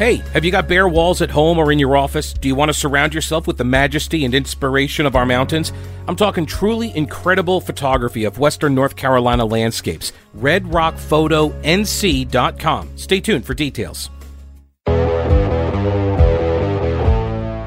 Hey, have you got bare walls at home or in your office? Do you want to surround yourself with the majesty and inspiration of our mountains? I'm talking truly incredible photography of Western North Carolina landscapes. RedRockPhotoNC.com. Stay tuned for details.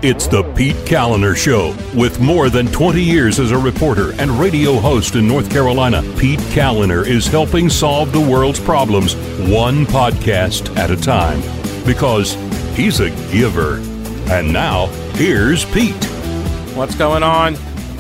It's the Pete Kaliner Show. With more than 20 years as a reporter and radio host in North Carolina, Pete Kaliner is helping solve the world's problems one podcast at a time, because he's a giver. And now, here's Pete. What's going on?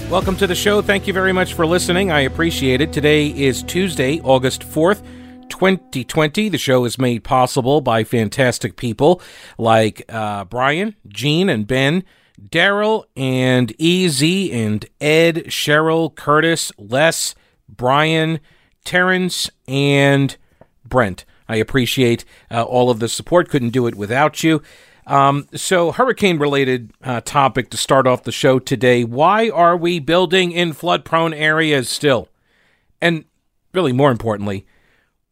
Welcome to the show. Thank you very much for listening. I appreciate it. Today is Tuesday, August 4th. 2020. The show is made possible by fantastic people like Brian, Gene, and Ben, Daryl, and Easy, and Ed, Cheryl, Curtis, Les, Brian, Terrence, and Brent. I appreciate all of the support. Couldn't do it without you. So hurricane-related topic to start off the show today. Why are we building in flood-prone areas still? And really, more importantly,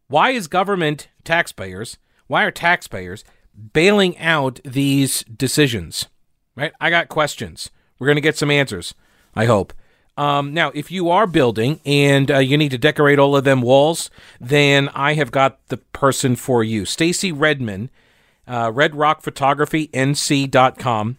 why is government taxpayers, why are taxpayers bailing out these decisions, right? I got questions. We're going to get some answers, I hope. Now, if you are building and you need to decorate all of them walls, then I have got the person for you. Stacy Redman, RedRockPhotographyNC.com.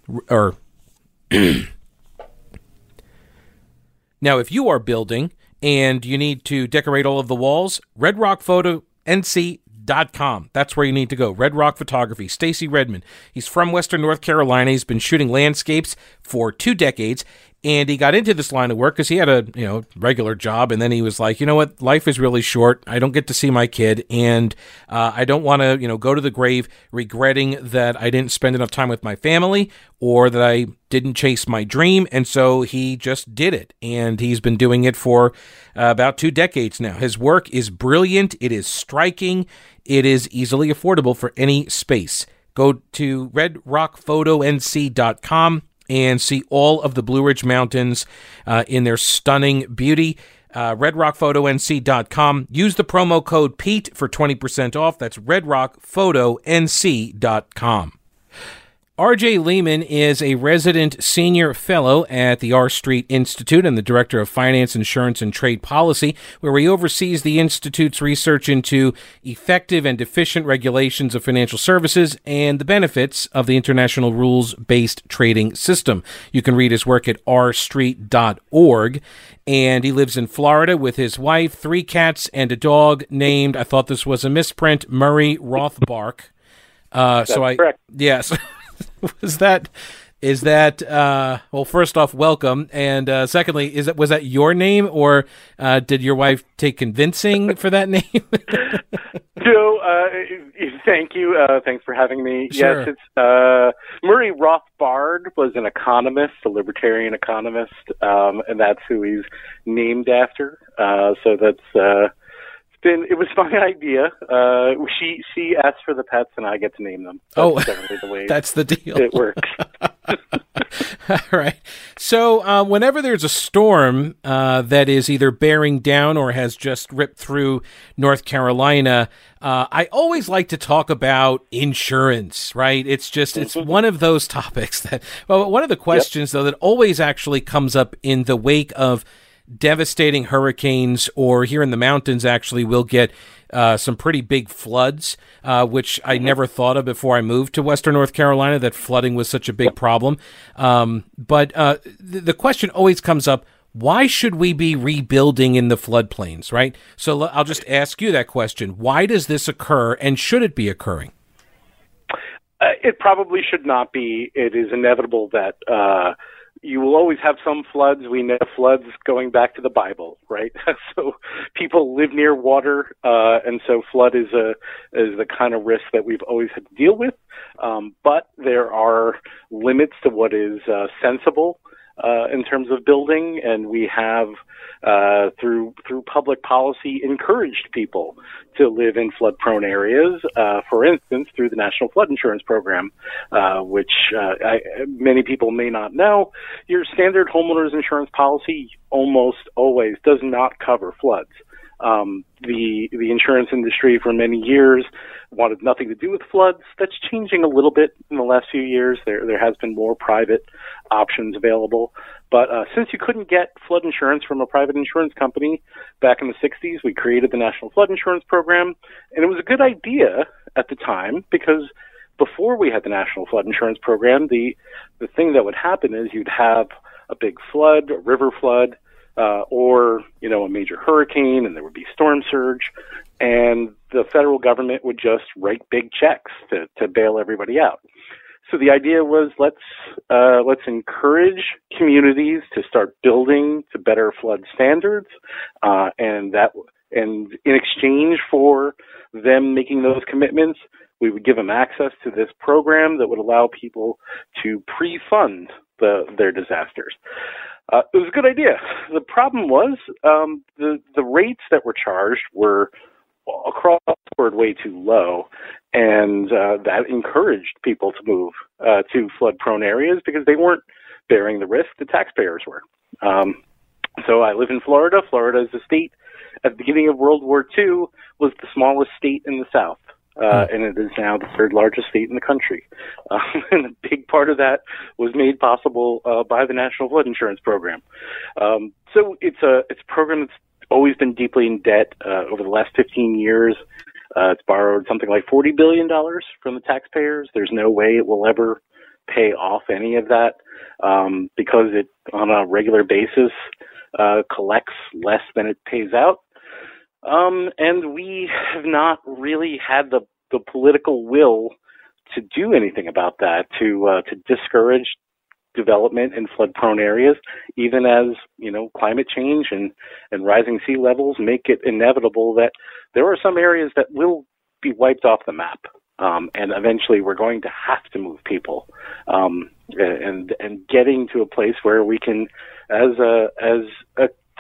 Now, if you are building and you need to decorate all of the walls, RedRockPhotoNC.com. That's where you need to go. Red Rock Photography. Stacy Redman. He's from Western North Carolina. He's been shooting landscapes for 2 decades, and he got into this line of work because he had a regular job, and then he was like, you know what, life is really short. I don't get to see my kid, and I don't want to go to the grave regretting that I didn't spend enough time with my family or that I didn't chase my dream. And so he just did it, and he's been doing it for about 2 decades now. His work is brilliant. It is striking. It is easily affordable for any space. Go to redrockphotonc.com. and see all of the Blue Ridge Mountains in their stunning beauty. RedRockPhotoNC.com. Use the promo code Pete for 20% off. That's RedRockPhotoNC.com. R.J. Lehmann is a resident senior fellow at the R Street Institute and the director of finance, insurance, and trade policy, where he oversees the Institute's research into effective and efficient regulations of financial services and the benefits of the international rules-based trading system. You can read his work at rstreet.org. And he lives in Florida with his wife, 3 cats, and a dog named, I thought this was a misprint, Murray Rothbard. Correct. Yes. Well, first off, welcome, and secondly, was that your name, or did your wife take convincing for that name? No, thank you. Thanks for having me. Sure. Yes, it's Murray Rothbard was an economist, a libertarian economist, and that's who he's named after. So that's it was my idea. She asked for the pets, and I get to name them. That's the deal. It works. All right. So whenever there's a storm that is either bearing down or has just ripped through North Carolina, I always like to talk about insurance, right? It's one of those topics that, one of the questions, though, that always actually comes up in the wake of devastating hurricanes, or here in the mountains, actually, we'll get some pretty big floods, which I never thought of before I moved to Western North Carolina, that flooding was such a big problem. But the question always comes up, why should we be rebuilding in the floodplains, right? So I'll just ask you that question. Why does this occur, and should it be occurring? It probably should not be. It is inevitable that you will always have some floods. We know floods going back to the Bible, right? So people live near water, and so flood is the kind of risk that we've always had to deal with. But there are limits to what is sensible in terms of building, and we have through public policy encouraged people to live in flood-prone areas. For instance, through the National Flood Insurance Program, which many people may not know, your standard homeowners insurance policy almost always does not cover floods. The insurance industry for many years wanted nothing to do with floods. That's changing a little bit in the last few years. There has been more private options available. But since you couldn't get flood insurance from a private insurance company back in the 60s, we created the National Flood Insurance Program. And it was a good idea at the time because before we had the National Flood Insurance Program, the thing that would happen is you'd have a big flood, a river flood, or, you know, a major hurricane, and there would be storm surge, and the federal government would just write big checks to bail everybody out. So the idea was let's encourage communities to start building to better flood standards, and in exchange for them making those commitments, we would give them access to this program that would allow people to pre-fund their disasters. It was a good idea. The problem was the rates that were charged were across the board way too low, and that encouraged people to move to flood-prone areas because they weren't bearing the risk the taxpayers were. So I live in Florida. Florida is a state at the beginning of World War II was the smallest state in the South. And it is now the third largest state in the country. And a big part of that was made possible by the National Flood Insurance Program. So it's a program that's always been deeply in debt over the last 15 years. It's borrowed something like $40 billion from the taxpayers. There's no way it will ever pay off any of that because it, on a regular basis, collects less than it pays out. And we have not really had the political will to do anything about that, to discourage development in flood-prone areas, even as, you know, climate change and rising sea levels make it inevitable that there are some areas that will be wiped off the map. And eventually we're going to have to move people. And getting to a place where we can, as a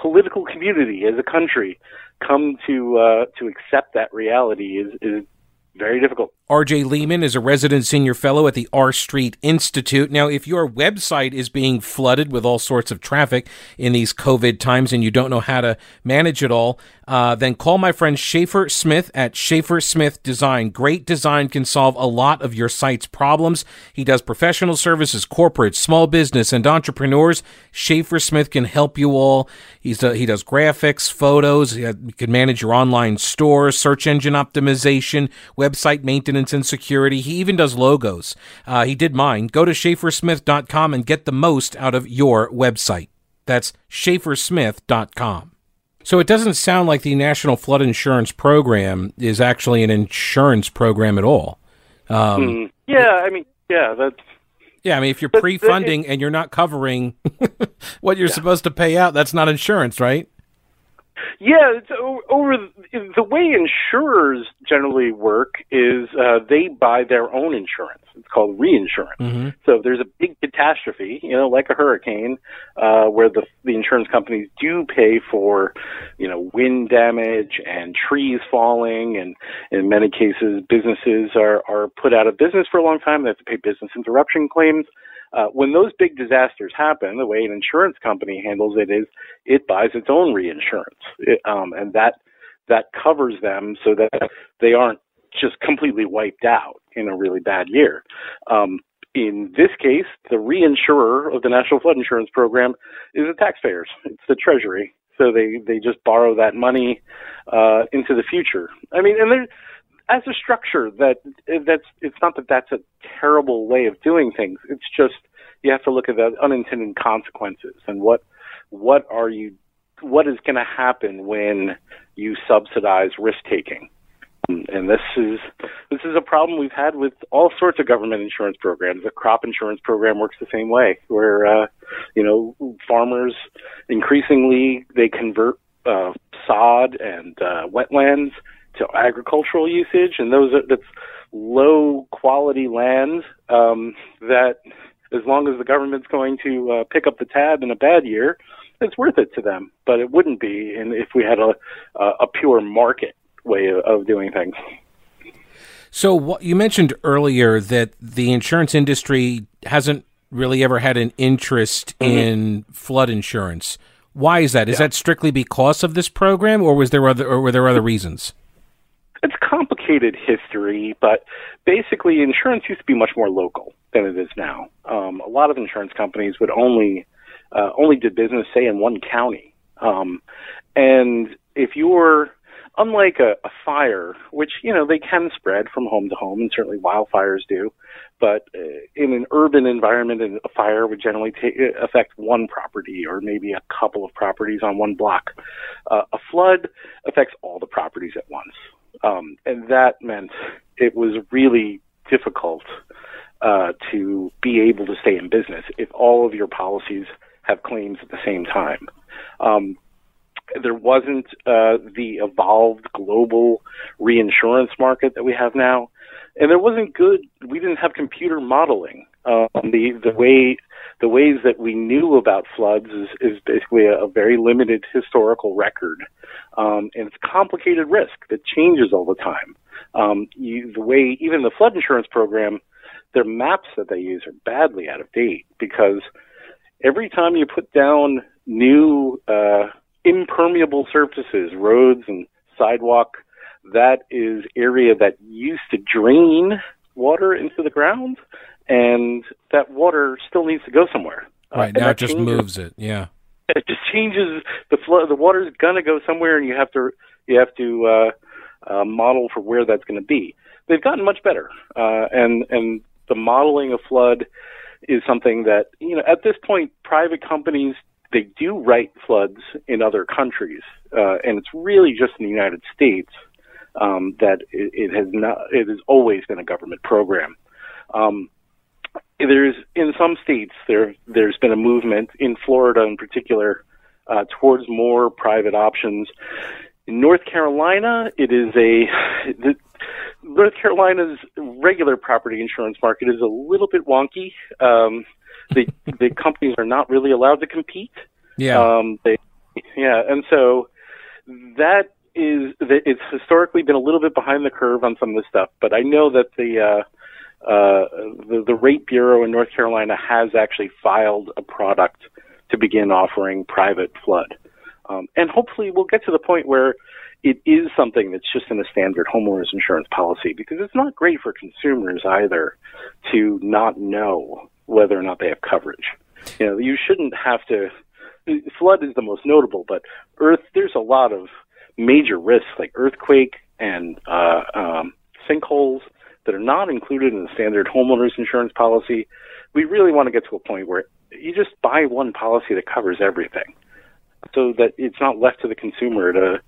political community, as a country, come to accept that reality is very difficult. R.J. Lehmann is a resident senior fellow at the R Street Institute. Now, if your website is being flooded with all sorts of traffic in these COVID times and you don't know how to manage it all, then call my friend Schaefer Smith at Schaefer Smith Design. Great design can solve a lot of your site's problems. He does professional services, corporate, small business, and entrepreneurs. Schaefer Smith can help you all. He does graphics, photos. He can manage your online store, search engine optimization, website maintenance, and security. He even does logos. He did mine. Go to SchaeferSmith.com and get the most out of your website. That's SchaeferSmith.com. So it doesn't sound like the National Flood Insurance Program is actually an insurance program at all. If you're pre-funding and you're not covering what you're supposed to pay out, that's not insurance, right? Yeah, it's over the way insurers generally work is they buy their own insurance. It's called reinsurance. Mm-hmm. So if there's a big catastrophe, you know, like a hurricane, where the insurance companies do pay for, you know, wind damage and trees falling, and in many cases businesses are put out of business for a long time. They have to pay business interruption claims. When those big disasters happen, the way an insurance company handles it is it buys its own reinsurance, and that covers them so that they aren't just completely wiped out in a really bad year. In this case, the reinsurer of the National Flood Insurance Program is the taxpayers. It's the Treasury. So they just borrow that money into the future. I mean, and there's, as a structure, it's not that that's a terrible way of doing things. It's just you have to look at the unintended consequences and what is going to happen when you subsidize risk taking. And this is a problem we've had with all sorts of government insurance programs. The crop insurance program works the same way, where farmers increasingly they convert sod and wetlands to agricultural usage, and that's low quality land that, as long as the government's going to pick up the tab in a bad year, it's worth it to them. But it wouldn't be, and if we had a pure market way of doing things. So what you mentioned earlier that the insurance industry hasn't really ever had an interest in flood insurance. Why is that? Is that strictly because of this program, or was there other, or were there other reasons? It's complicated history, but basically insurance used to be much more local than it is now. A lot of insurance companies would only did business, say, in one county. And if you're, unlike a fire, which, you know, they can spread from home to home, and certainly wildfires do, but in an urban environment, a fire would generally affect one property or maybe a couple of properties on one block. A flood affects all the properties at once. And that meant it was really difficult to be able to stay in business if all of your policies have claims at the same time. There wasn't the evolved global reinsurance market that we have now, and there wasn't we didn't have computer modeling. The ways that we knew about floods is basically a very limited historical record, and it's a complicated risk that changes all the time. Even the flood insurance program, their maps that they use are badly out of date, because every time you put down new impermeable surfaces, roads and sidewalk, that is area that used to drain water into the ground, and that water still needs to go somewhere. Right, now it just moves it, yeah. It just changes the flow. The water's going to go somewhere, and you have to model for where that's going to be. They've gotten much better, and the modeling of flood is something that, you know, at this point, private companies, they do write floods in other countries, and it's really just in the United States that it has always been a government program. There's, in some states, there's been a movement, in Florida in particular, towards more private options. In North Carolina, North Carolina's regular property insurance market is a little bit wonky. The companies are not really allowed to compete. Yeah. And so it's historically been a little bit behind the curve on some of this stuff. But I know that the Rate Bureau in North Carolina has actually filed a product to begin offering private flood. And hopefully we'll get to the point where it is something that's just in a standard homeowners insurance policy, because it's not great for consumers either to not know whether or not they have coverage. You know, you shouldn't have to. Flood is the most notable, but there's a lot of major risks like earthquake and sinkholes that are not included in the standard homeowners insurance policy. We really want to get to a point where you just buy one policy that covers everything, so that it's not left to the consumer to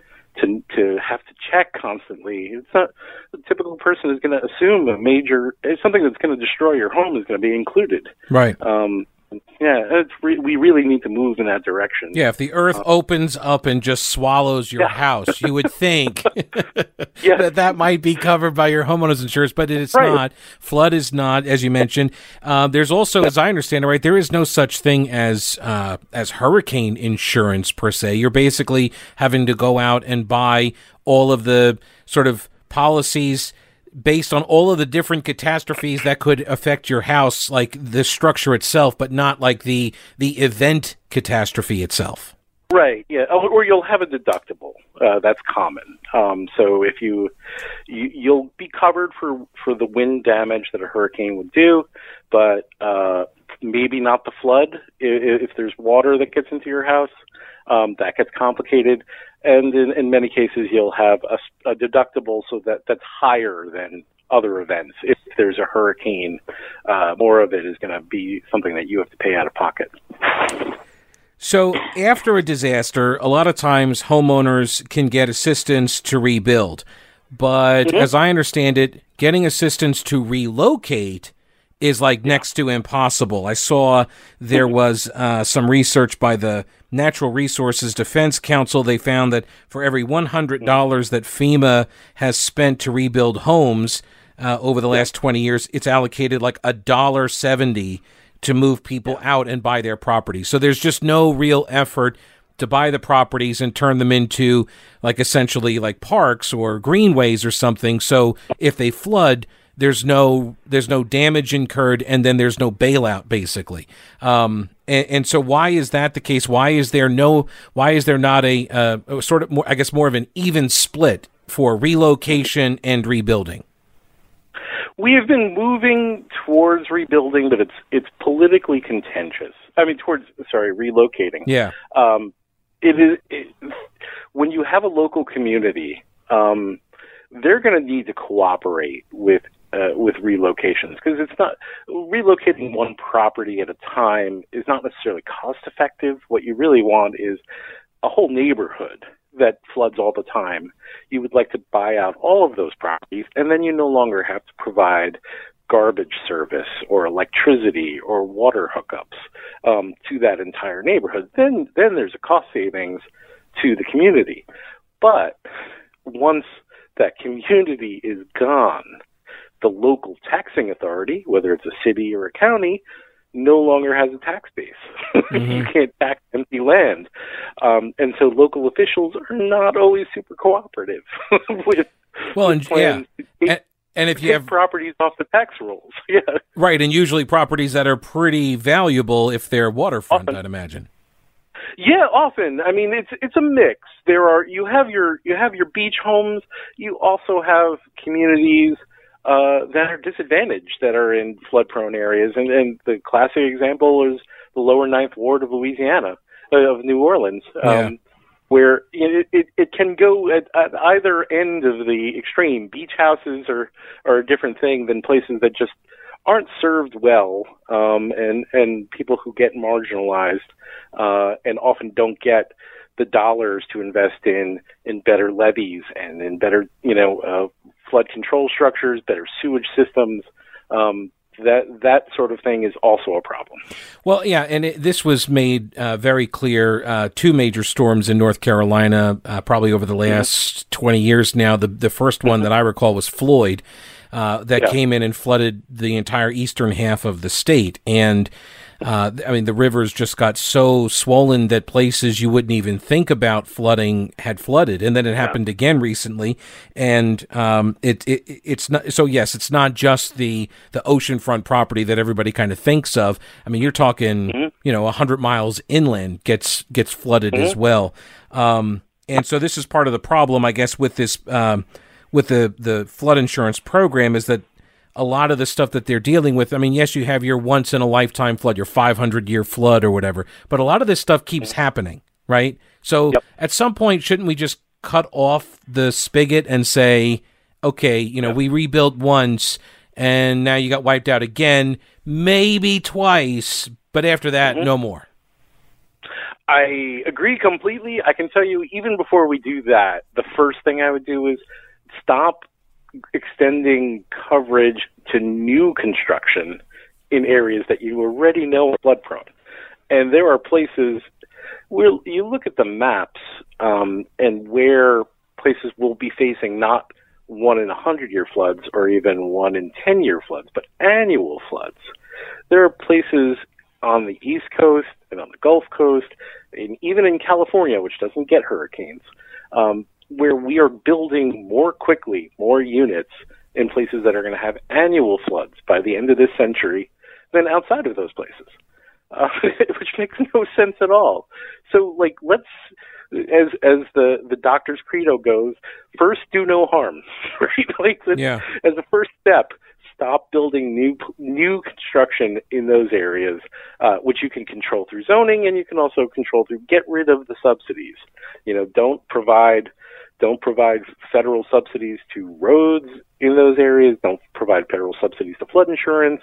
have to check constantly. It's not, the typical person is going to assume something that's going to destroy your home is going to be included. Right. We really need to move in that direction. Yeah, if the earth opens up and just swallows your house, you would think that might be covered by your homeowner's insurance, but it's not. Flood is not, as you mentioned. There's also, as I understand it, right, there is no such thing as hurricane insurance per se. You're basically having to go out and buy all of the sort of policies based on all of the different catastrophes that could affect your house, like the structure itself, but not like the event catastrophe itself. Right, yeah, or you'll have a deductible. That's common. So if you'll be covered for the wind damage that a hurricane would do, but maybe not the flood. If there's water that gets into your house, that gets complicated. And in many cases, you'll have a deductible so that's higher than other events. If there's a hurricane, more of it is going to be something that you have to pay out of pocket. So after a disaster, a lot of times homeowners can get assistance to rebuild. But as I understand it, getting assistance to relocate is like next to impossible. I saw there was some research by the Natural Resources Defense Council. They found that for every $100 that FEMA has spent to rebuild homes over the last 20 years, it's allocated like $1.70 to move people out and buy their property. So there's just no real effort to buy the properties and turn them into like essentially like parks or greenways or something. So if they flood, There's no damage incurred, and then there's no bailout, basically. And so why is that the case? Why is there not a sort of more, I guess, more of an even split for relocation and rebuilding? We have been moving towards rebuilding, but it's politically contentious. I mean, relocating. Yeah. When you have a local community, they're going to need to cooperate with relocations, because it's not relocating one property at a time is not necessarily cost effective. What you really want is a whole neighborhood that floods all the time. You would like to buy out all of those properties, and then you no longer have to provide garbage service or electricity or water hookups to that entire neighborhood. Then there's a cost savings to the community. But once that community is gone, the local taxing authority, whether it's a city or a county, no longer has a tax base. Mm-hmm. You can't tax empty land. And so local officials are not always super cooperative with plans to take properties off the tax rolls. Yeah. Right, and usually properties that are pretty valuable if they're waterfront, often. I'd imagine. Yeah, often. I mean, it's a mix. You have your beach homes. You also have communities that are disadvantaged, that are in flood-prone areas. And the classic example is the lower Ninth Ward of Louisiana, of New Orleans, where it can go at either end of the extreme. Beach houses are a different thing than places that just aren't served well, and people who get marginalized and often don't get the dollars to invest in better levees and in better, flood control structures, better sewage systems. That sort of thing is also a problem. Well, yeah, and this was made very clear. Two major storms in North Carolina, probably over the last 20 years now. The first one that I recall was Floyd. That came in and flooded the entire eastern half of the state. And, I mean, the rivers just got so swollen that places you wouldn't even think about flooding had flooded. And then it happened again recently. And it's not – so, yes, it's not just the oceanfront property that everybody kind of thinks of. I mean, you're talking, 100 miles inland gets flooded as well. And so this is part of the problem, I guess, with this with the flood insurance program, is that a lot of the stuff that they're dealing with, I mean, yes, you have your once-in-a-lifetime flood, your 500-year flood or whatever, but a lot of this stuff keeps happening, right? So at some point, shouldn't we just cut off the spigot and say, okay, we rebuilt once, and now you got wiped out again, maybe twice, but after that, no more? I agree completely. I can tell you, even before we do that, the first thing I would do is stop extending coverage to new construction in areas that you already know are flood prone. And there are places where you look at the maps and where places will be facing not 1 in 100 year floods or even 1 in 10 year floods, but annual floods. There are places on the East Coast and on the Gulf Coast, and even in California, which doesn't get hurricanes, where we are building more quickly, more units in places that are going to have annual floods by the end of this century than outside of those places, which makes no sense at all. So, let's, as the doctor's credo goes, first do no harm, right? As a first step, stop building new construction in those areas, which you can control through zoning, and you can also control through get rid of the subsidies. Don't provide federal subsidies to roads in those areas. Don't provide federal subsidies to flood insurance.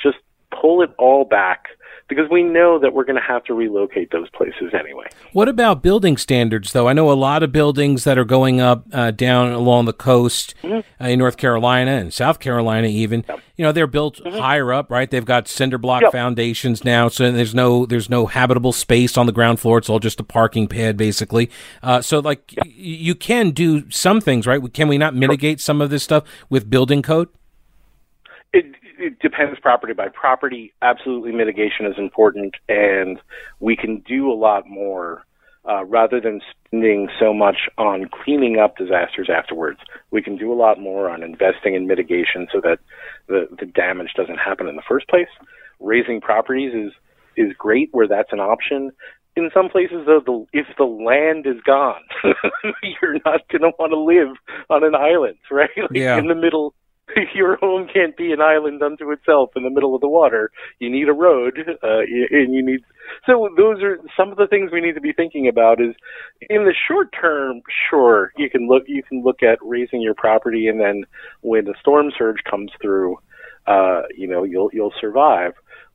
Just pull it all back, because we know that we're going to have to relocate those places anyway. What about building standards, though? I know a lot of buildings that are going up down along the coast in North Carolina and South Carolina even, they're built higher up, right? They've got cinder block foundations now, so there's no habitable space on the ground floor. It's all just a parking pad, basically. You can do some things, right? Can we not mitigate some of this stuff with building code? It depends property by property. Absolutely, mitigation is important, and we can do a lot more rather than spending so much on cleaning up disasters afterwards. We can do a lot more on investing in mitigation so that the damage doesn't happen in the first place. Raising properties is great where that's an option. In some places, though, if the land is gone, you're not going to want to live on an island, right? Like yeah. In the middle, your home can't be an island unto itself in the middle of the water. You need a road, and you need. So those are some of the things we need to be thinking about. Is in the short term, sure, you can look at raising your property, and then when the storm surge comes through, you'll survive.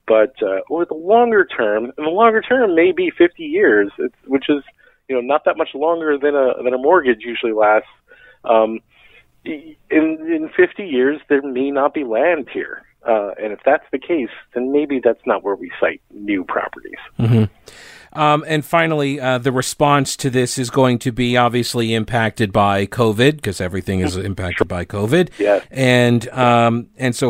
But over the longer term may be 50 years, which is not that much longer than a mortgage usually lasts. In 50 years, there may not be land here, and if that's the case, then maybe that's not where we cite new properties. Mm-hmm. And finally, the response to this is going to be obviously impacted by COVID, because everything is impacted by COVID. Yes. And so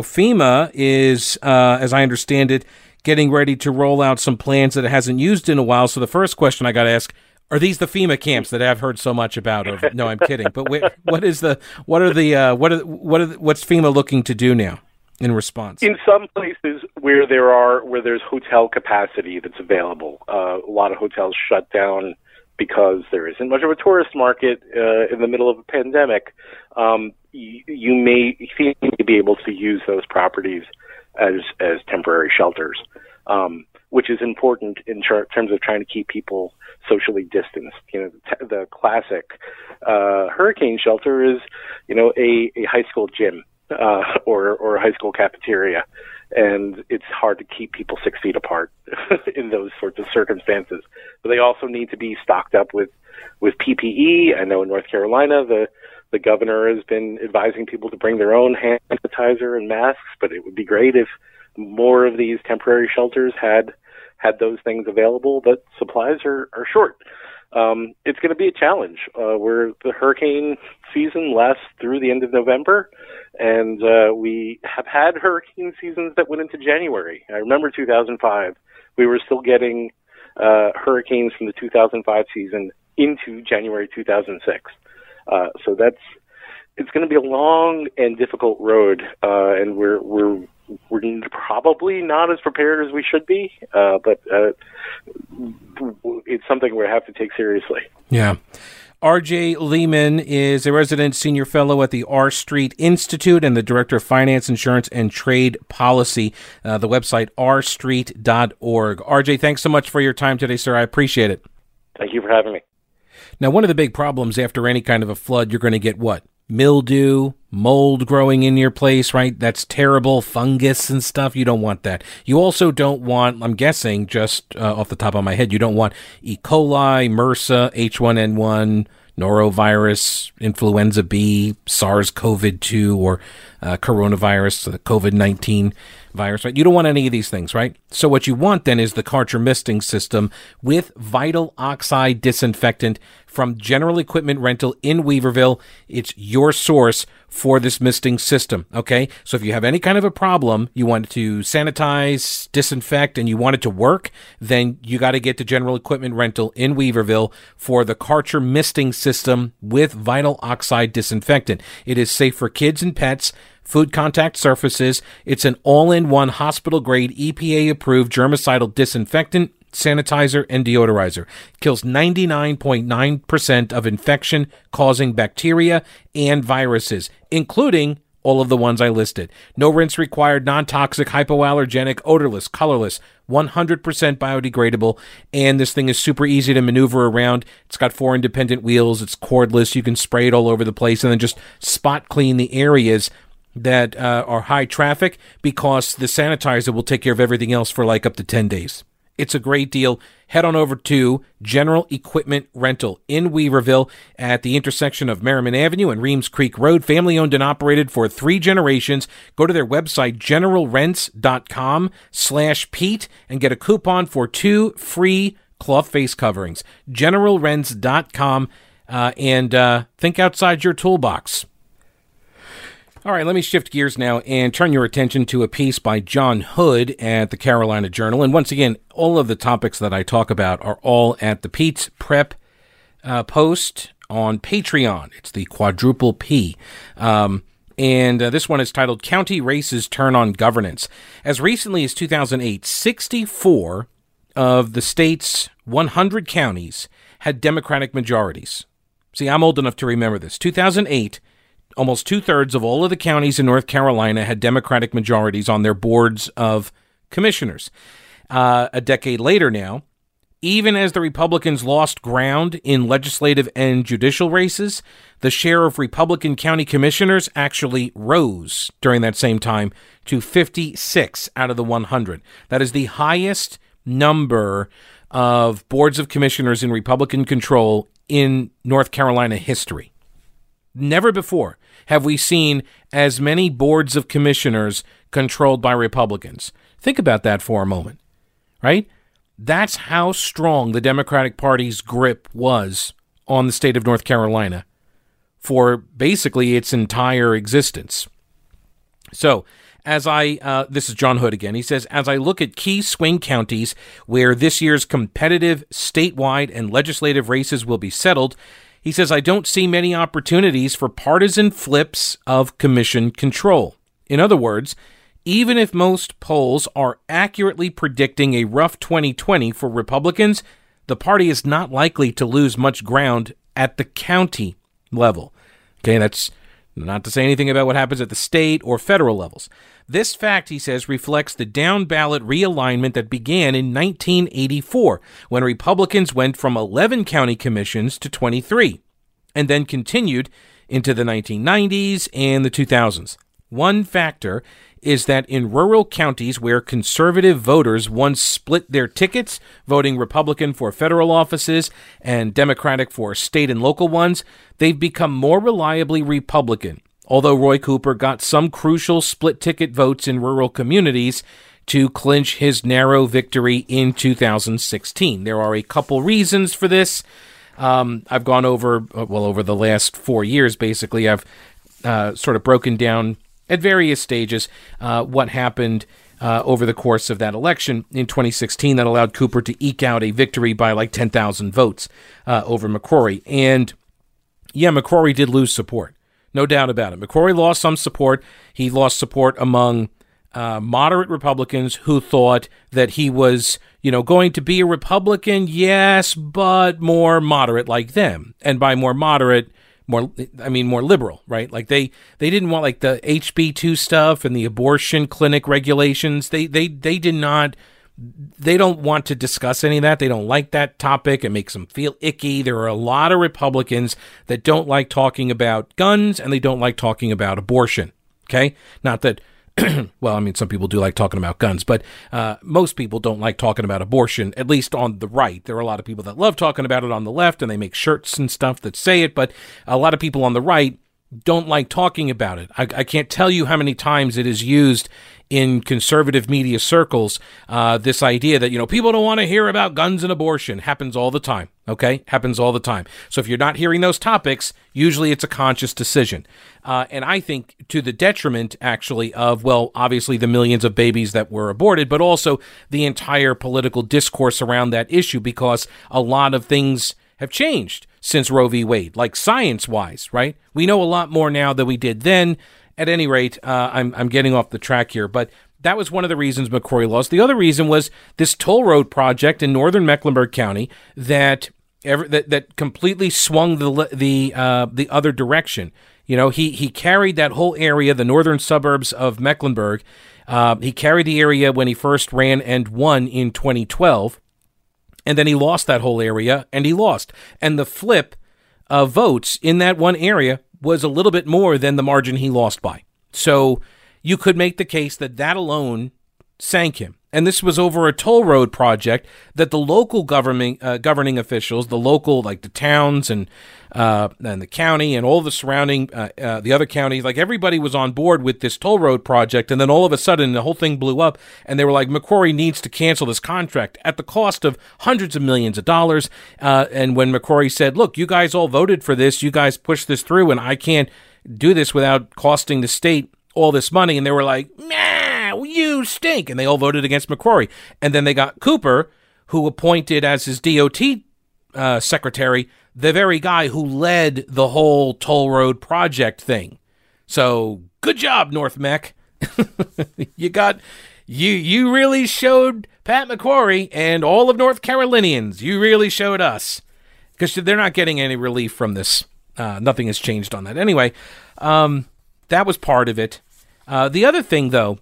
FEMA is, as I understand it, getting ready to roll out some plans that it hasn't used in a while. So the first question I got to ask. Are these the FEMA camps that I've heard so much about? No, I'm kidding. But what's FEMA looking to do now in response? In some places where there's hotel capacity that's available, a lot of hotels shut down because there isn't much of a tourist market in the middle of a pandemic. You may be able to use those properties as temporary shelters. Which is important in terms of trying to keep people socially distanced. The classic hurricane shelter is, a high school gym or a high school cafeteria, and it's hard to keep people 6 feet apart in those sorts of circumstances. But they also need to be stocked up with PPE. I know in North Carolina, the governor has been advising people to bring their own hand sanitizer and masks, but it would be great if more of these temporary shelters had those things available, but supplies are short. It's going to be a challenge where the hurricane season lasts through the end of November, and we have had hurricane seasons that went into January. I remember 2005. We were still getting hurricanes from the 2005 season into January 2006. It's going to be a long and difficult road, and we're probably not as prepared as we should be, but it's something we have to take seriously. Yeah. R.J. Lehmann is a resident senior fellow at the R Street Institute and the director of finance, insurance, and trade policy. The website rstreet.org. R.J., thanks so much for your time today, sir. I appreciate it. Thank you for having me. Now, one of the big problems after any kind of a flood, you're going to get what? Mildew, mold growing in your place, right? That's terrible. Fungus and stuff. You don't want that. You also don't want, I'm guessing, just off the top of my head, you don't want E. coli, MRSA, H1N1, norovirus, influenza B, SARS-CoV-2, or coronavirus, the COVID-19 virus, right? You don't want any of these things, right? So what you want then is the Kärcher misting system with Vital Oxide disinfectant from General Equipment Rental in Weaverville. It's your source for this misting system, okay? So if you have any kind of a problem, you want to sanitize, disinfect, and you want it to work, then you got to get to General Equipment Rental in Weaverville for the Kärcher misting system with Vital Oxide disinfectant. It is safe for kids and pets, food contact surfaces. It's an all-in-one hospital-grade EPA-approved germicidal disinfectant, sanitizer, and deodorizer. Kills 99.9% of infection-causing bacteria and viruses, including all of the ones I listed. No rinse required, non-toxic, hypoallergenic, odorless, colorless, 100% biodegradable, and this thing is super easy to maneuver around. It's got 4 independent wheels. It's cordless. You can spray it all over the place and then just spot clean the areas that are high traffic, because the sanitizer will take care of everything else for like up to 10 days. It's a great deal. Head on over to General Equipment Rental in Weaverville at the intersection of Merriman Avenue and Reams Creek Road. Family owned and operated for 3 generations. Go to their website, generalrents.com/Pete, and get a coupon for 2 free cloth face coverings. Generalrents.com, and think outside your toolbox. All right, let me shift gears now and turn your attention to a piece by John Hood at the Carolina Journal. And once again, all of the topics that I talk about are all at the Pete's Prep post on Patreon. It's the quadruple P. And this one is titled, County Races Turn on Governance. As recently as 2008, 64 of the state's 100 counties had Democratic majorities. See, I'm old enough to remember this. 2008, almost two-thirds of all of the counties in North Carolina had Democratic majorities on their boards of commissioners. A decade later now, even as the Republicans lost ground in legislative and judicial races, the share of Republican county commissioners actually rose during that same time to 56 out of the 100. That is the highest number of boards of commissioners in Republican control in North Carolina history. Never before have we seen as many boards of commissioners controlled by Republicans. Think about that for a moment, right? That's how strong the Democratic Party's grip was on the state of North Carolina for basically its entire existence. So, this is John Hood again. He says, as I look at key swing counties where this year's competitive statewide and legislative races will be settled, he says, I don't see many opportunities for partisan flips of commission control. In other words, even if most polls are accurately predicting a rough 2020 for Republicans, the party is not likely to lose much ground at the county level. Okay, that's not to say anything about what happens at the state or federal levels. This fact, he says, reflects the down-ballot realignment that began in 1984, when Republicans went from 11 county commissions to 23, and then continued into the 1990s and the 2000s. One factor is that in rural counties where conservative voters once split their tickets, voting Republican for federal offices and Democratic for state and local ones, they've become more reliably Republican, although Roy Cooper got some crucial split-ticket votes in rural communities to clinch his narrow victory in 2016. There are a couple reasons for this. I've gone over the last 4 years, basically. I've sort of broken down at various stages what happened over the course of that election in 2016 that allowed Cooper to eke out a victory by like 10,000 votes over McCrory. And, yeah, McCrory did lose support. No doubt about it. McCrory lost some support. He lost support among moderate Republicans who thought that he was, going to be a Republican, yes, but more moderate like them. And by more moderate, more liberal, right? Like they didn't want like the HB2 stuff and the abortion clinic regulations. They did not. They don't want to discuss any of that. They don't like that topic. It makes them feel icky. There are a lot of Republicans that don't like talking about guns, and they don't like talking about abortion, okay? Not that, some people do like talking about guns, but most people don't like talking about abortion, at least on the right. There are a lot of people that love talking about it on the left, and they make shirts and stuff that say it, but a lot of people on the right don't like talking about it. I can't tell you how many times it is used in conservative media circles, this idea that, people don't want to hear about guns and abortion happens all the time, okay? Happens all the time. So if you're not hearing those topics, usually it's a conscious decision. And I think to the detriment, actually, of, obviously the millions of babies that were aborted, but also the entire political discourse around that issue, because a lot of things have changed since Roe v. Wade, like science-wise, right? We know a lot more now than we did then. At any rate, I'm getting off the track here, but that was one of the reasons McCrory lost. The other reason was this toll road project in northern Mecklenburg County that completely swung the other direction. He carried that whole area, the northern suburbs of Mecklenburg. He carried the area when he first ran and won in 2012, and then he lost that whole area, and he lost. And the flip of votes in that one area was a little bit more than the margin he lost by. So you could make the case that alone sank him. And this was over a toll road project that the local governing officials, the local, like the towns and the county and all the surrounding, the other counties, like everybody was on board with this toll road project. And then all of a sudden the whole thing blew up and they were like, McCrory needs to cancel this contract at the cost of hundreds of millions of dollars. And when McCrory said, look, you guys all voted for this, you guys pushed this through and I can't do this without costing the state all this money. And they were like, nah, you stink. And they all voted against McCrory. And then they got Cooper, who appointed as his DOT secretary, the very guy who led the whole toll road project thing. So good job, North Mech. You really showed Pat McCrory and all of North Carolinians. You really showed us, because they're not getting any relief from this. Nothing has changed on that. Anyway, that was part of it. The other thing, though,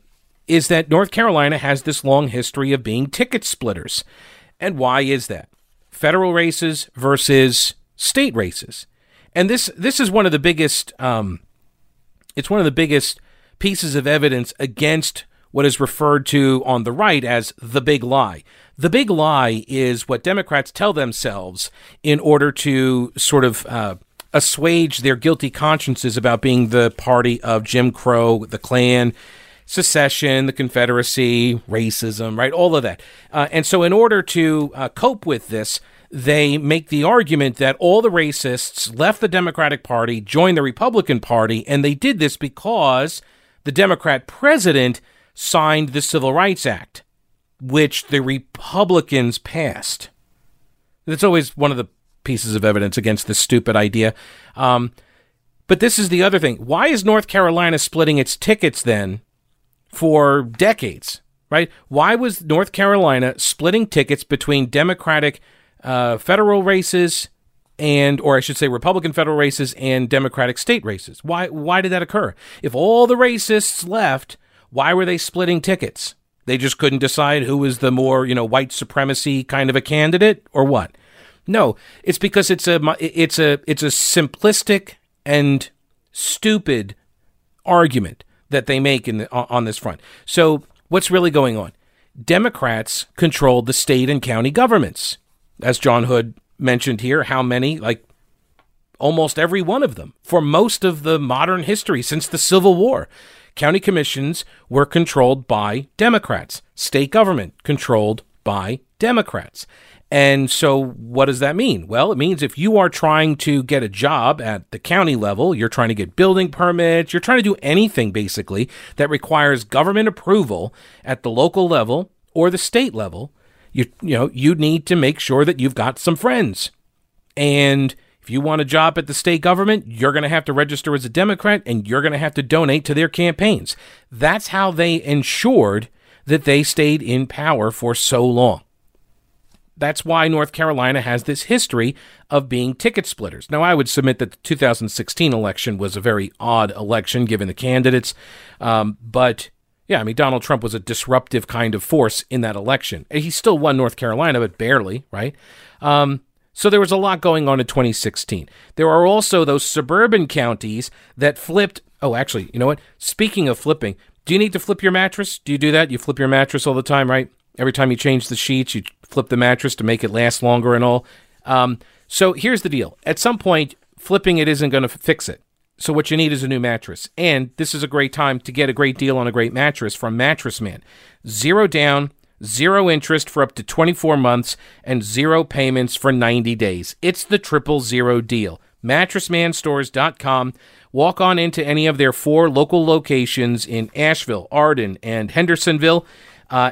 is that North Carolina has this long history of being ticket splitters. And why is that? Federal races versus state races. And this is one of the biggest it's one of the biggest pieces of evidence against what is referred to on the right as the big lie. The big lie is what Democrats tell themselves in order to sort of assuage their guilty consciences about being the party of Jim Crow, the Klan, secession, the Confederacy, racism, right? All of that. And so in order to cope with this, they make the argument that all the racists left the Democratic Party, joined the Republican Party, and they did this because the Democrat president signed the Civil Rights Act, which the Republicans passed. That's always one of the pieces of evidence against this stupid idea. But this is the other thing. Why is North Carolina splitting its tickets then for decades, right? Why was North Carolina splitting tickets between Democratic federal races and, or I should say, Republican federal races and Democratic state races? Why did that occur? If all the racists left, why were they splitting tickets? They just couldn't decide who was the more, white supremacy kind of a candidate or what? No, it's because it's a simplistic and stupid argument that they make on this front. So what's really going on? Democrats controlled the state and county governments. As John Hood mentioned here, how many? Like almost every one of them. For most of the modern history since the Civil War, county commissions were controlled by Democrats. State government controlled by Democrats. And so what does that mean? Well, it means if you are trying to get a job at the county level, you're trying to get building permits, you're trying to do anything basically that requires government approval at the local level or the state level, you need to make sure that you've got some friends. And if you want a job at the state government, you're going to have to register as a Democrat and you're going to have to donate to their campaigns. That's how they ensured that they stayed in power for so long. That's why North Carolina has this history of being ticket splitters. Now, I would submit that the 2016 election was a very odd election given the candidates. But, yeah, I mean, Donald Trump was a disruptive kind of force in that election. He still won North Carolina, but barely, right? So there was a lot going on in 2016. There are also those suburban counties that flipped. Oh, actually, you know what? Speaking of flipping, do you need to flip your mattress? Do you do that? You flip your mattress all the time, right? Every time you change the sheets, you flip the mattress to make it last longer and all. So here's the deal. At some point, flipping it isn't going to fix it. So what you need is a new mattress. And this is a great time to get a great deal on a great mattress from Mattress Man. Zero down, zero interest for up to 24 months, and zero payments for 90 days. It's the 000 deal. MattressManStores.com. Walk on into any of their 4 local locations in Asheville, Arden, and Hendersonville.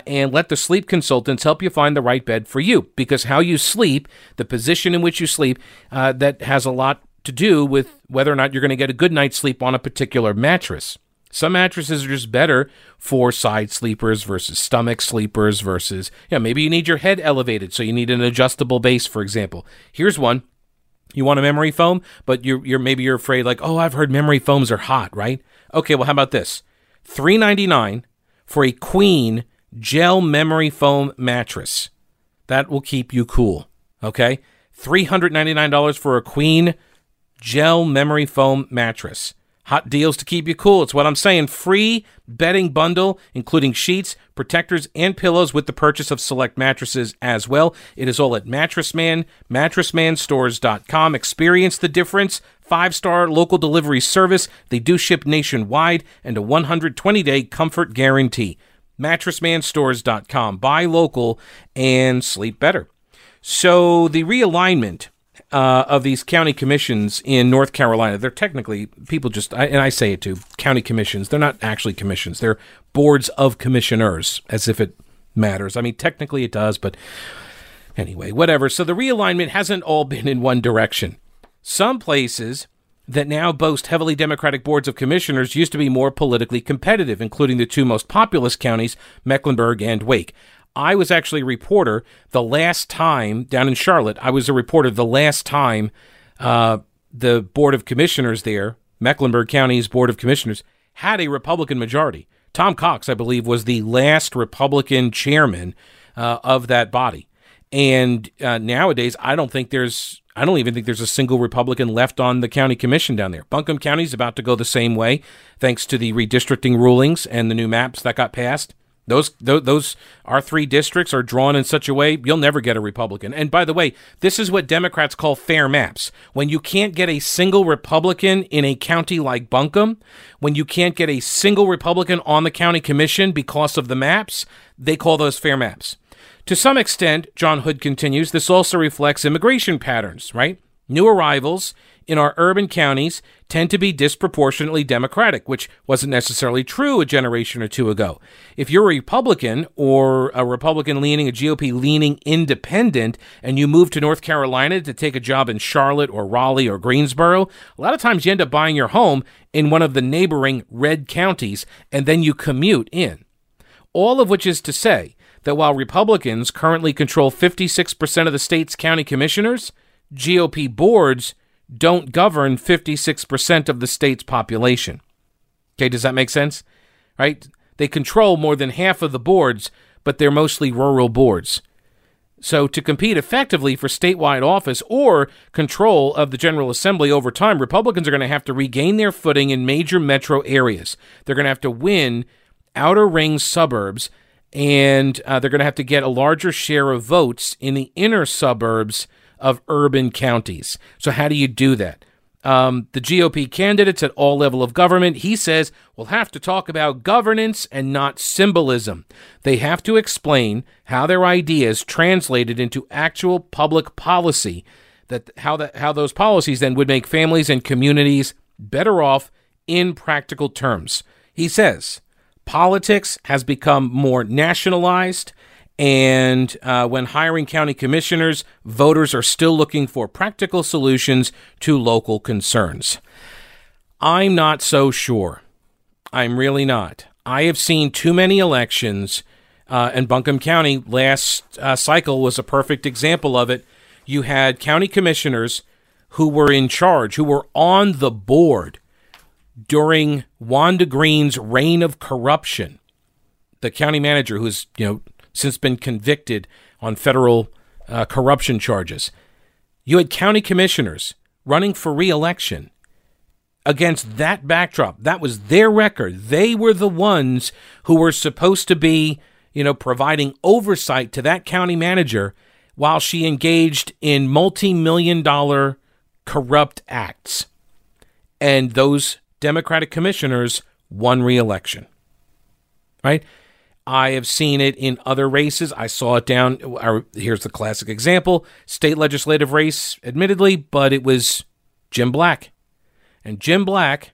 And let the sleep consultants help you find the right bed for you, because how you sleep, the position in which you sleep, that has a lot to do with whether or not you're going to get a good night's sleep on a particular mattress. Some mattresses are just better for side sleepers versus stomach sleepers versus, maybe you need your head elevated, so you need an adjustable base, for example. Here's one. You want a memory foam, but you're afraid, like, oh, I've heard memory foams are hot, right? Okay, well, how about this? $3.99 for a queen gel memory foam mattress. That will keep you cool, okay? $399 for a queen gel memory foam mattress. Hot deals to keep you cool. It's what I'm saying. Free bedding bundle, including sheets, protectors, and pillows with the purchase of select mattresses as well. It is all at Mattress Man, MattressManStores.com. Experience the difference. 5-star local delivery service. They do ship nationwide, and a 120-day comfort guarantee. MattressManStores.com. Buy local and sleep better. So the realignment of these county commissions in North Carolina. They're technically, people just, and I say it too, county commissions. They're not actually commissions. They're boards of commissioners, as if it matters. I mean, technically it does, but anyway, whatever. So the realignment hasn't all been in one direction. Some places that now boast heavily Democratic boards of commissioners used to be more politically competitive, including the two most populous counties, Mecklenburg and Wake. I was actually a reporter the last time, down in Charlotte, I was a reporter the last time the Board of Commissioners there, Mecklenburg County's Board of Commissioners, had a Republican majority. Tom Cox, I believe, was the last Republican chairman of that body. And nowadays, I don't even think there's a single Republican left on the county commission down there. Buncombe County is about to go the same way, thanks to the redistricting rulings and the new maps that got passed. Those our three districts are drawn in such a way you'll never get a Republican. And by the way, this is what Democrats call fair maps. When you can't get a single Republican in a county like Buncombe, when you can't get a single Republican on the county commission because of the maps, they call those fair maps. To some extent, John Hood continues, this also reflects immigration patterns, right? New arrivals in our urban counties tend to be disproportionately Democratic, which wasn't necessarily true a generation or two ago. If you're a Republican or a Republican-leaning, a GOP-leaning independent, and you move to North Carolina to take a job in Charlotte or Raleigh or Greensboro, a lot of times you end up buying your home in one of the neighboring red counties, and then you commute in. All of which is to say that while Republicans currently control 56% of the state's county commissioners, GOP boards don't govern 56% of the state's population. Okay, does that make sense? Right? They control more than half of the boards, but they're mostly rural boards. So to compete effectively for statewide office or control of the General Assembly over time, Republicans are going to have to regain their footing in major metro areas. They're going to have to win outer ring suburbs, and they're going to have to get a larger share of votes in the inner suburbs of urban counties. So how do you do that? The GOP candidates at all level of government, he says, will have to talk about governance and not symbolism. They have to explain how their ideas translated into actual public policy, that how those policies then would make families and communities better off in practical terms. He says, politics has become more nationalized, and when hiring county commissioners, voters are still looking for practical solutions to local concerns. I'm not so sure. I'm really not. I have seen too many elections, and Buncombe County last cycle was a perfect example of it. You had county commissioners who were in charge, who were on the board during Wanda Green's reign of corruption. The county manager who's, since been convicted on federal corruption charges. You had county commissioners running for re-election against that backdrop. That was their record. They were the ones who were supposed to be, providing oversight to that county manager while she engaged in multi-million-dollar corrupt acts. And those Democratic commissioners won re-election, right? I have seen it in other races. I saw it down. Here's the classic example. State legislative race, admittedly, but it was Jim Black. And Jim Black,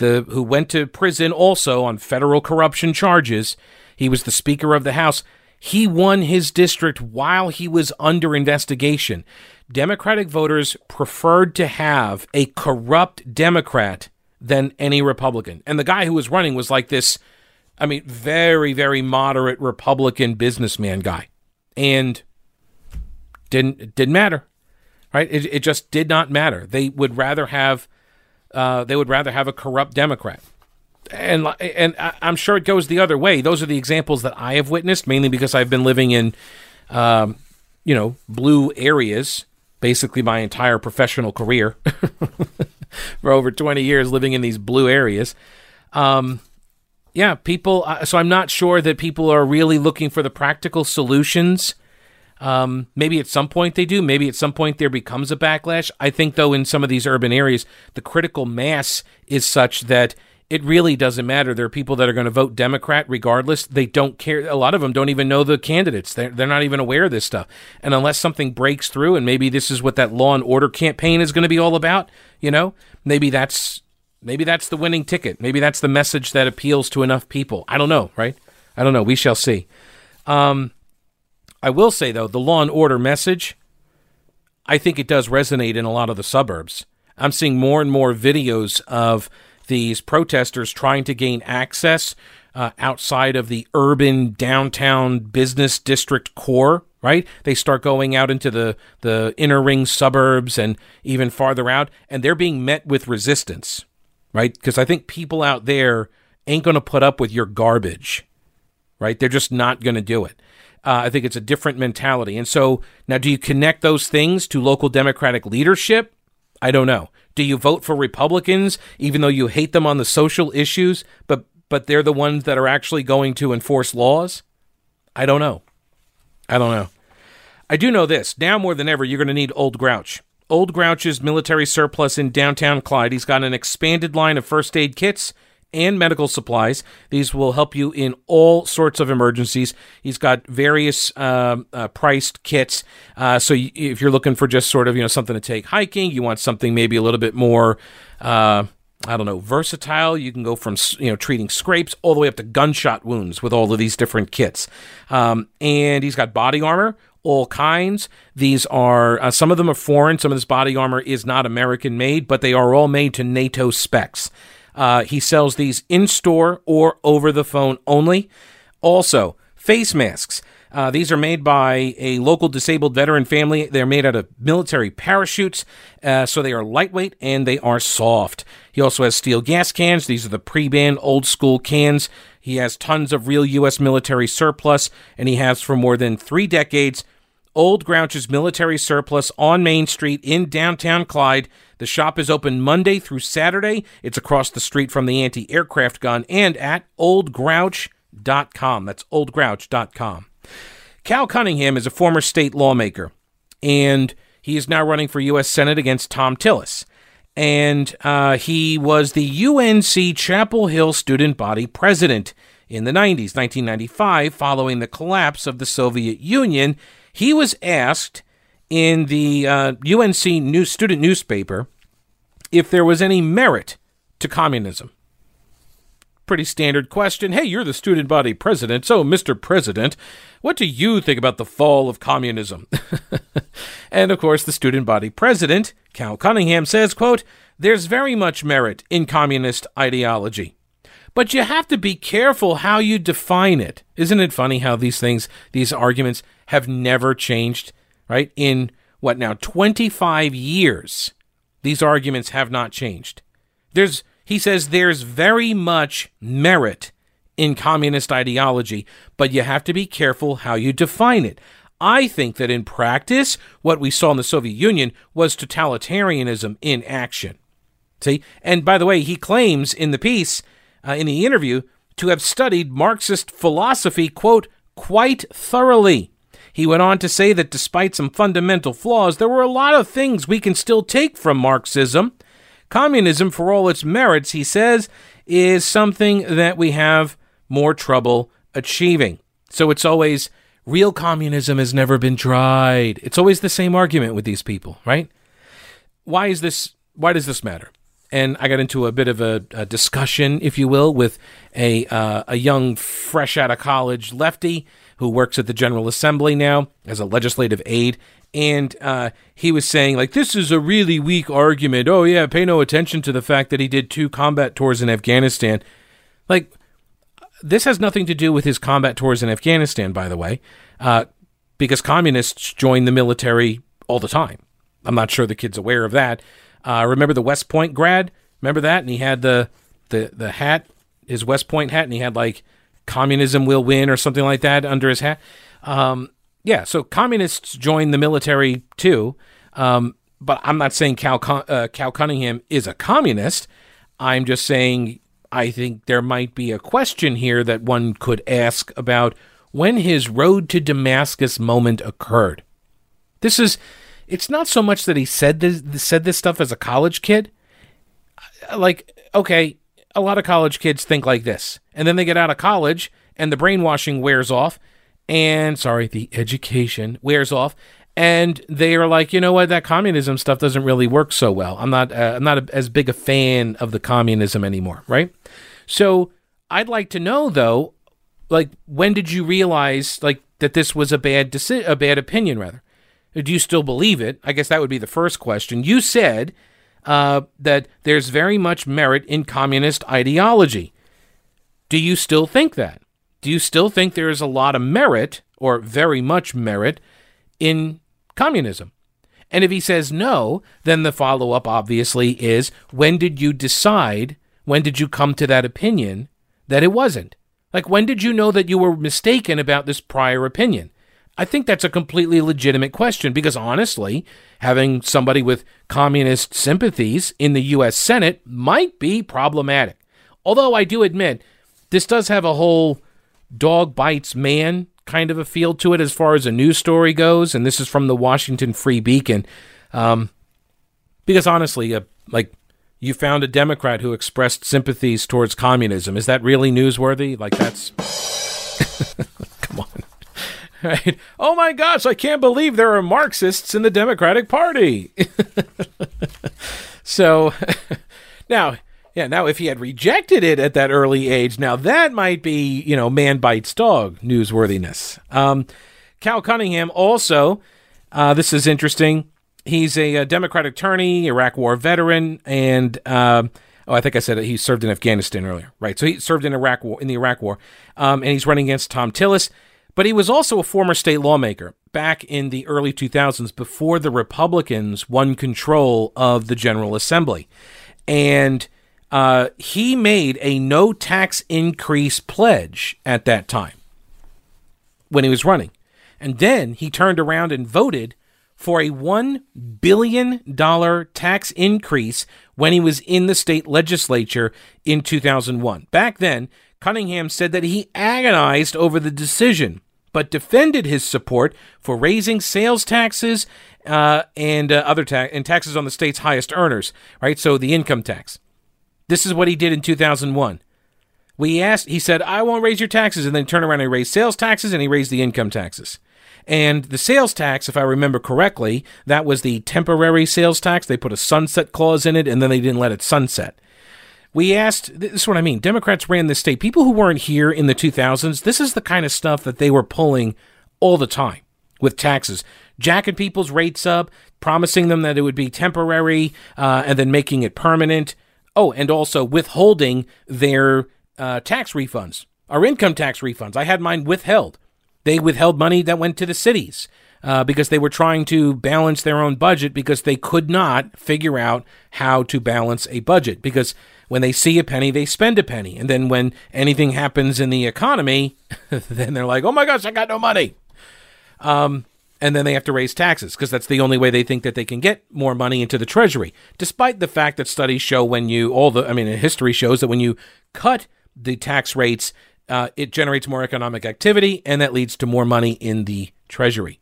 who went to prison also on federal corruption charges, he was the Speaker of the House. He won his district while he was under investigation. Democratic voters preferred to have a corrupt Democrat than any Republican. And the guy who was running was like this, very, very moderate Republican businessman guy, and didn't matter, right? It just did not matter. They would rather have a corrupt Democrat, and I'm sure it goes the other way. Those are the examples that I have witnessed, mainly because I've been living in, blue areas basically my entire professional career for over 20 years, living in these blue areas. Yeah, people. So I'm not sure that people are really looking for the practical solutions. Maybe at some point they do. Maybe at some point there becomes a backlash. I think, though, in some of these urban areas, the critical mass is such that it really doesn't matter. There are people that are going to vote Democrat regardless. They don't care. A lot of them don't even know the candidates. They're not even aware of this stuff. And unless something breaks through, and maybe this is what that law and order campaign is going to be all about, you know, maybe that's the winning ticket. Maybe that's the message that appeals to enough people. I don't know, right? I don't know. We shall see. I will say, though, the law and order message, I think it does resonate in a lot of the suburbs. I'm seeing more and more videos of these protesters trying to gain access outside of the urban downtown business district core, right? They start going out into the inner ring suburbs and even farther out, and they're being met with resistance, right? Because I think people out there ain't going to put up with your garbage, right? They're just not going to do it. I think it's a different mentality. And so now, do you connect those things to local Democratic leadership? I don't know. Do you vote for Republicans, even though you hate them on the social issues, but they're the ones that are actually going to enforce laws? I don't know. I don't know. I do know this. Now more than ever, you're going to need Old Grouch. Old Grouch's military surplus in downtown Clyde. He's got an expanded line of first aid kits and medical supplies. These will help you in all sorts of emergencies. He's got various priced kits. So if you're looking for just sort of, you know, something to take hiking, you want something maybe a little bit more, versatile. You can go from, you know, treating scrapes all the way up to gunshot wounds with all of these different kits. And he's got body armor, all kinds. These are, some of them are foreign. Some of this body armor is not American made, but they are all made to NATO specs. He sells these in-store or over-the-phone only. Also, face masks. These are made by a local disabled veteran family. They're made out of military parachutes, so they are lightweight and they are soft. He also has steel gas cans. These are the pre-banned old-school cans. He has tons of real U.S. military surplus, and he has for more than 3 decades Old Grouch's Military Surplus on Main Street in downtown Clyde. The shop is open Monday through Saturday. It's across the street from the anti-aircraft gun and at oldgrouch.com. That's oldgrouch.com. Cal Cunningham is a former state lawmaker, and he is now running for U.S. Senate against Tom Tillis. And he was the UNC Chapel Hill student body president in the 90s, 1995, following the collapse of the Soviet Union. He was asked in the UNC New Student newspaper if there was any merit to communism. Pretty standard question. Hey, you're the student body president. So, Mr. President, what do you think about the fall of communism? And, of course, the student body president, Cal Cunningham, says, quote, "There's very much merit in communist ideology. But you have to be careful how you define it." Isn't it funny how these things, these arguments have never changed, right? In what now, 25 years, these arguments have not changed. He says there's very much merit in communist ideology, but you have to be careful how you define it. I think that in practice, what we saw in the Soviet Union was totalitarianism in action. See? And by the way, he claims in the piece, in the interview, to have studied Marxist philosophy, quote, "quite thoroughly." He went on to say that despite some fundamental flaws, there were a lot of things we can still take from Marxism. Communism, for all its merits, he says, is something that we have more trouble achieving. So it's always, real communism has never been tried. It's always the same argument with these people, right? Why does this matter? And I got into a bit of a discussion, if you will, with a young, fresh-out-of-college lefty who works at the General Assembly now as a legislative aide. And he was saying, like, this is a really weak argument. Oh, yeah, pay no attention to the fact that he did 2 combat tours in Afghanistan. Like, this has nothing to do with his combat tours in Afghanistan, by the way, because communists join the military all the time. I'm not sure the kid's aware of that. Remember the West Point grad? Remember that? And he had the hat, his West Point hat, and he had like "Communism will win" or something like that under his hat. So communists joined the military too. But I'm not saying Cal Cunningham is a communist. I'm just saying I think there might be a question here that one could ask about when his road to Damascus moment occurred. It's not so much that he said this stuff as a college kid. Like, okay, a lot of college kids think like this. And then they get out of college and the brainwashing wears off. And, sorry, the education wears off. And they are like, you know what, that communism stuff doesn't really work so well. I'm not as big a fan of the communism anymore, right? So I'd like to know, though, like, when did you realize, like, that this was a bad opinion, rather? Do you still believe it? I guess that would be the first question. You said that there's very much merit in communist ideology. Do you still think that? Do you still think there is a lot of merit, or very much merit, in communism? And if he says no, then the follow-up obviously is, when did you decide, when did you come to that opinion that it wasn't? Like, when did you know that you were mistaken about this prior opinion? I think that's a completely legitimate question, because honestly, having somebody with communist sympathies in the U.S. Senate might be problematic. Although I do admit, this does have a whole dog bites man kind of a feel to it as far as a news story goes, and this is from the Washington Free Beacon, because honestly, like, you found a Democrat who expressed sympathies towards communism. Is that really newsworthy? Like, that's... Come on. Right? Oh my gosh, I can't believe there are Marxists in the Democratic Party! So, now if he had rejected it at that early age, now that might be, you know, man bites dog newsworthiness. Cal Cunningham also, this is interesting, he's a Democratic attorney, Iraq War veteran, and, I think I said he served in Afghanistan earlier, right? So he served in the Iraq War, and he's running against Tom Tillis, but he was also a former state lawmaker back in the early 2000s before the Republicans won control of the General Assembly. And he made a no tax increase pledge at that time when he was running. And then he turned around and voted for a $1 billion tax increase when he was in the state legislature in 2001. Back then, Cunningham said that he agonized over the decision, but defended his support for raising sales taxes and taxes on the state's highest earners, right? So the income tax. This is what he did in 2001. He said, I won't raise your taxes, and then turn around and raise sales taxes, and he raised the income taxes. And the sales tax, if I remember correctly, that was the temporary sales tax. They put a sunset clause in it, and then they didn't let it sunset. This is what I mean. Democrats ran this state. People who weren't here in the 2000s, this is the kind of stuff that they were pulling all the time with taxes. Jacking people's rates up, promising them that it would be temporary, and then making it permanent. Oh, and also withholding their tax refunds, our income tax refunds. I had mine withheld. They withheld money that went to the cities because they were trying to balance their own budget because they could not figure out how to balance a budget, because when they see a penny, they spend a penny. And then when anything happens in the economy, then they're like, oh my gosh, I got no money. And then they have to raise taxes because that's the only way they think that they can get more money into the treasury. Despite the fact that studies show history shows that when you cut the tax rates, it generates more economic activity and that leads to more money in the treasury.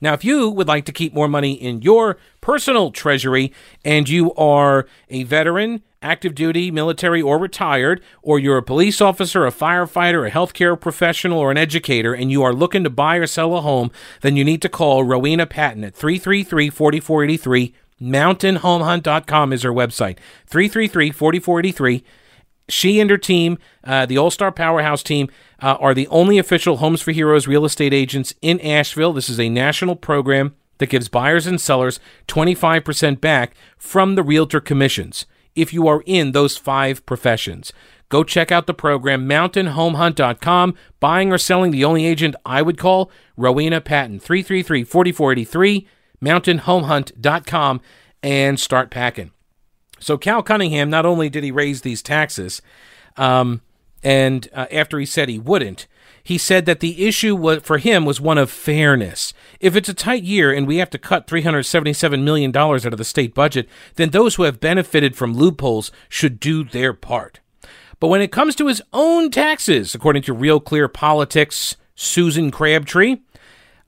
Now, if you would like to keep more money in your personal treasury and you are a veteran, active duty, military, or retired, or you're a police officer, a firefighter, a healthcare professional, or an educator, and you are looking to buy or sell a home, then you need to call Rowena Patton at 333-4483. MountainHomeHunt.com is her website. 333-4483. She and her team, the All-Star Powerhouse team, are the only official Homes for Heroes real estate agents in Asheville. This is a national program that gives buyers and sellers 25% back from the realtor commissions if you are in those five professions. Go check out the program, mountainhomehunt.com. Buying or selling, the only agent I would call, Rowena Patton, 333-4483, mountainhomehunt.com, and start packing. So Cal Cunningham, not only did he raise these taxes, after he said he wouldn't, he said that the issue for him was one of fairness. If it's a tight year and we have to cut $377 million out of the state budget, then those who have benefited from loopholes should do their part. But when it comes to his own taxes, according to Real Clear Politics' Susan Crabtree,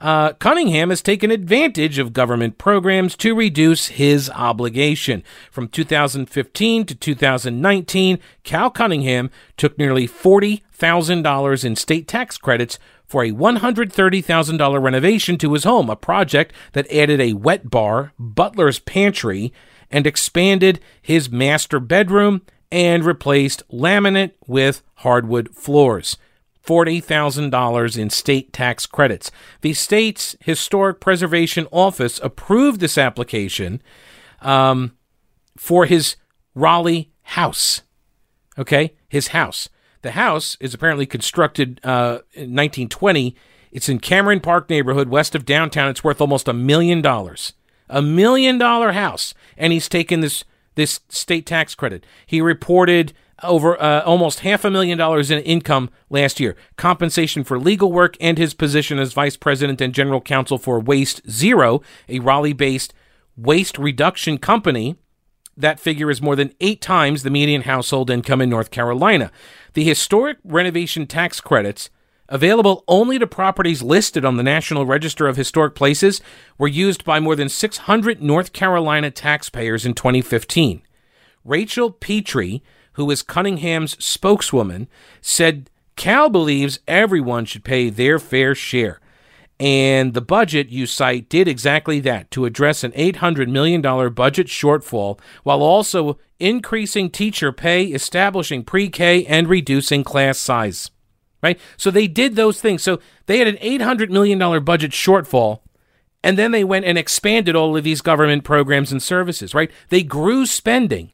Cunningham has taken advantage of government programs to reduce his obligation. From 2015 to 2019, Cal Cunningham took nearly $40,000 in state tax credits for a $130,000 renovation to his home, a project that added a wet bar, butler's pantry, and expanded his master bedroom and replaced laminate with hardwood floors. $40,000 in state tax credits. The state's Historic Preservation Office approved this application for his Raleigh house. Okay, his house. The house is apparently constructed in 1920. It's in Cameron Park neighborhood west of downtown. It's worth almost $1 million. $1 million house. And he's taken this state tax credit. He reported over almost $500,000 in income last year, compensation for legal work, and his position as vice president and general counsel for Waste Zero, a Raleigh-based waste reduction company. That figure is more than 8 times the median household income in North Carolina. The historic renovation tax credits, available only to properties listed on the National Register of Historic Places, were used by more than 600 North Carolina taxpayers in 2015. Rachel Petrie, who is Cunningham's spokeswoman, said Cal believes everyone should pay their fair share. And the budget you cite did exactly that, to address an $800 million budget shortfall, while also increasing teacher pay, establishing pre-K, and reducing class size. Right? So they did those things. So they had an $800 million budget shortfall, and then they went and expanded all of these government programs and services. Right? They grew spending.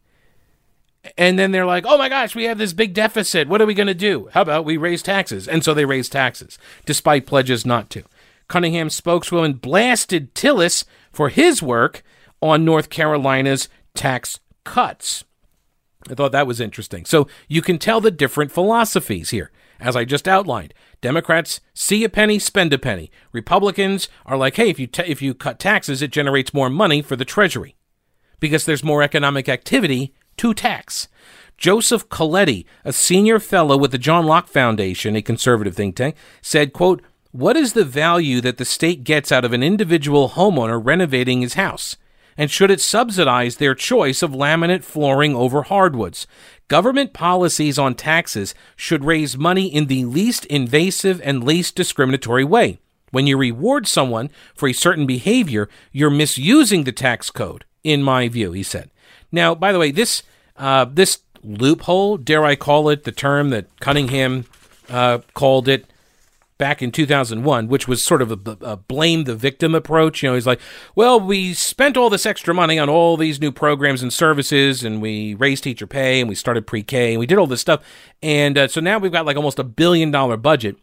And then they're like, oh my gosh, we have this big deficit. What are we going to do? How about we raise taxes? And so they raise taxes, despite pledges not to. Cunningham's spokeswoman blasted Tillis for his work on North Carolina's tax cuts. I thought that was interesting. So you can tell the different philosophies here, as I just outlined. Democrats see a penny, spend a penny. Republicans are like, hey, if you cut taxes, it generates more money for the Treasury because there's more economic activity to tax. Joseph Coletti, a senior fellow with the John Locke Foundation, a conservative think tank, said, quote, "What is the value that the state gets out of an individual homeowner renovating his house? And should it subsidize their choice of laminate flooring over hardwoods? Government policies on taxes should raise money in the least invasive and least discriminatory way. When you reward someone for a certain behavior, you're misusing the tax code, in my view," he said. Now, by the way, this loophole, dare I call it the term that Cunningham called it back in 2001, which was sort of a blame the victim approach. You know, he's like, well, we spent all this extra money on all these new programs and services, and we raised teacher pay, and we started pre-K, and we did all this stuff. And so now we've got like almost $1 billion budget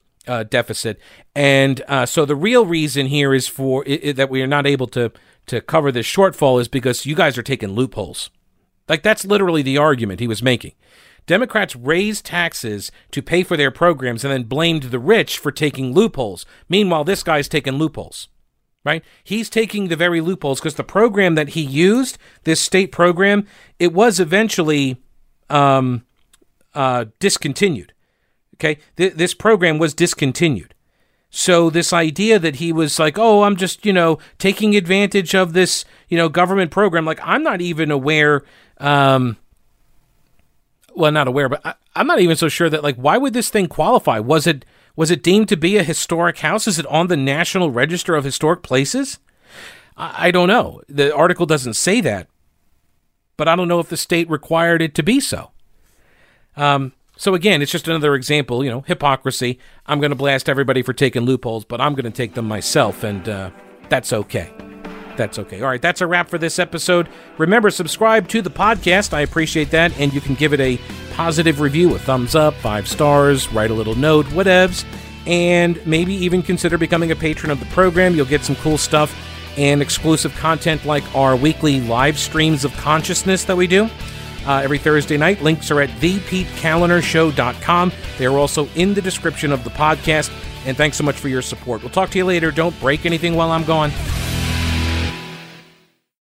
deficit. And so the real reason here is for that we are not able to cover this shortfall is because you guys are taking loopholes. Like, that's literally the argument he was making. Democrats raised taxes to pay for their programs and then blamed the rich for taking loopholes. Meanwhile, this guy's taking loopholes, right? He's taking the very loopholes because the program that he used, this state program, it was eventually discontinued, okay? This program was discontinued. So this idea that he was like, oh, I'm just, taking advantage of this, government program. Like, I'm not even aware. Well, not aware, but I'm not even so sure that, like, why would this thing qualify? Was it deemed to be a historic house? Is it on the National Register of Historic Places? I don't know. The article doesn't say that, but I don't know if the state required it to be so. So again, it's just another example, hypocrisy. I'm going to blast everybody for taking loopholes, but I'm going to take them myself, and that's okay. That's okay. All right, that's a wrap for this episode. Remember, subscribe to the podcast. I appreciate that, and you can give it a positive review, a thumbs up, 5 stars, write a little note, whatevs, and maybe even consider becoming a patron of the program. You'll get some cool stuff and exclusive content like our weekly live streams of consciousness that we do. Every Thursday night. Links are at thepetecalinershow.com. They are also in the description of the podcast. And thanks so much for your support. We'll talk to you later. Don't break anything while I'm gone.